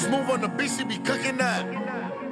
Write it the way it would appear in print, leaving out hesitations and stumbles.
Let's move on to BCB cooking up.